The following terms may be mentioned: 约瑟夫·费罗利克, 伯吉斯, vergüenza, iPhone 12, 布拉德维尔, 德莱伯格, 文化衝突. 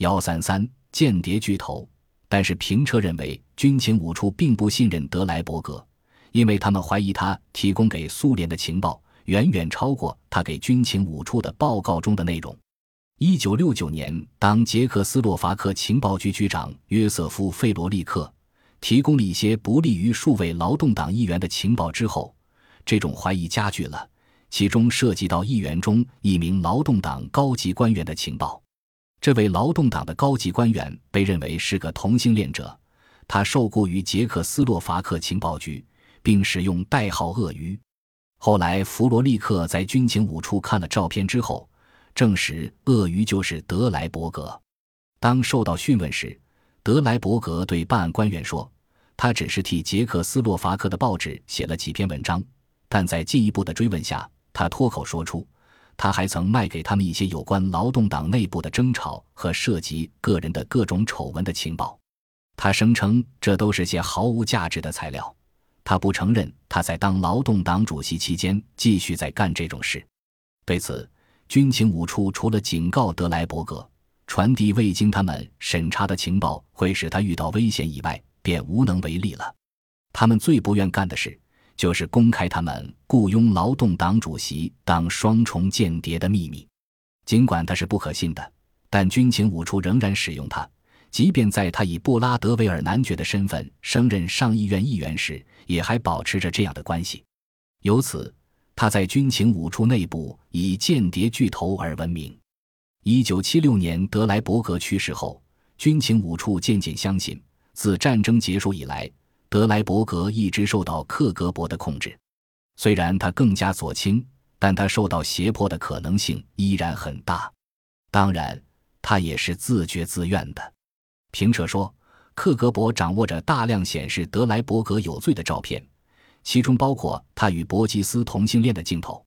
133间谍巨头。但是平车认为军情五处并不信任德莱伯格，因为他们怀疑他提供给苏联的情报远远超过他给军情五处的报告中的内容。1969年，当捷克斯洛伐克情报局局长约瑟夫·费罗利克提供了一些不利于数位劳动党议员的情报之后，这种怀疑加剧了，其中涉及到议员中一名劳动党高级官员的情报。这位劳动党的高级官员被认为是个同性恋者，他受雇于捷克斯洛伐克情报局，并使用代号鳄鱼。后来弗罗利克在军情五处看了照片之后，证实鳄鱼就是德莱伯格。当受到讯问时，德莱伯格对办案官员说，他只是替捷克斯洛伐克的报纸写了几篇文章，但在进一步的追问下，他脱口说出他还曾卖给他们一些有关劳动党内部的争吵和涉及个人的各种丑闻的情报。他声称这都是些毫无价值的材料，他不承认他在当劳动党主席期间继续在干这种事。对此，军情五处除了警告德莱伯格传递未经他们审查的情报会使他遇到危险以外，便无能为力了。他们最不愿干的事就是公开他们雇佣劳动党主席当双重间谍的秘密。尽管它是不可信的，但军情五处仍然使用它，即便在他以布拉德维尔男爵的身份升任上议院议员时，也还保持着这样的关系。由此，他在军情五处内部以间谍巨头而闻名。1976年德莱伯格去世后，军情五处渐渐相信，自战争结束以来，德莱伯格一直受到克格勃的控制，虽然他更加左倾，但他受到胁迫的可能性依然很大。当然，他也是自觉自愿的。评社说，克格勃掌握着大量显示德莱伯格有罪的照片，其中包括他与伯吉斯同性恋的镜头。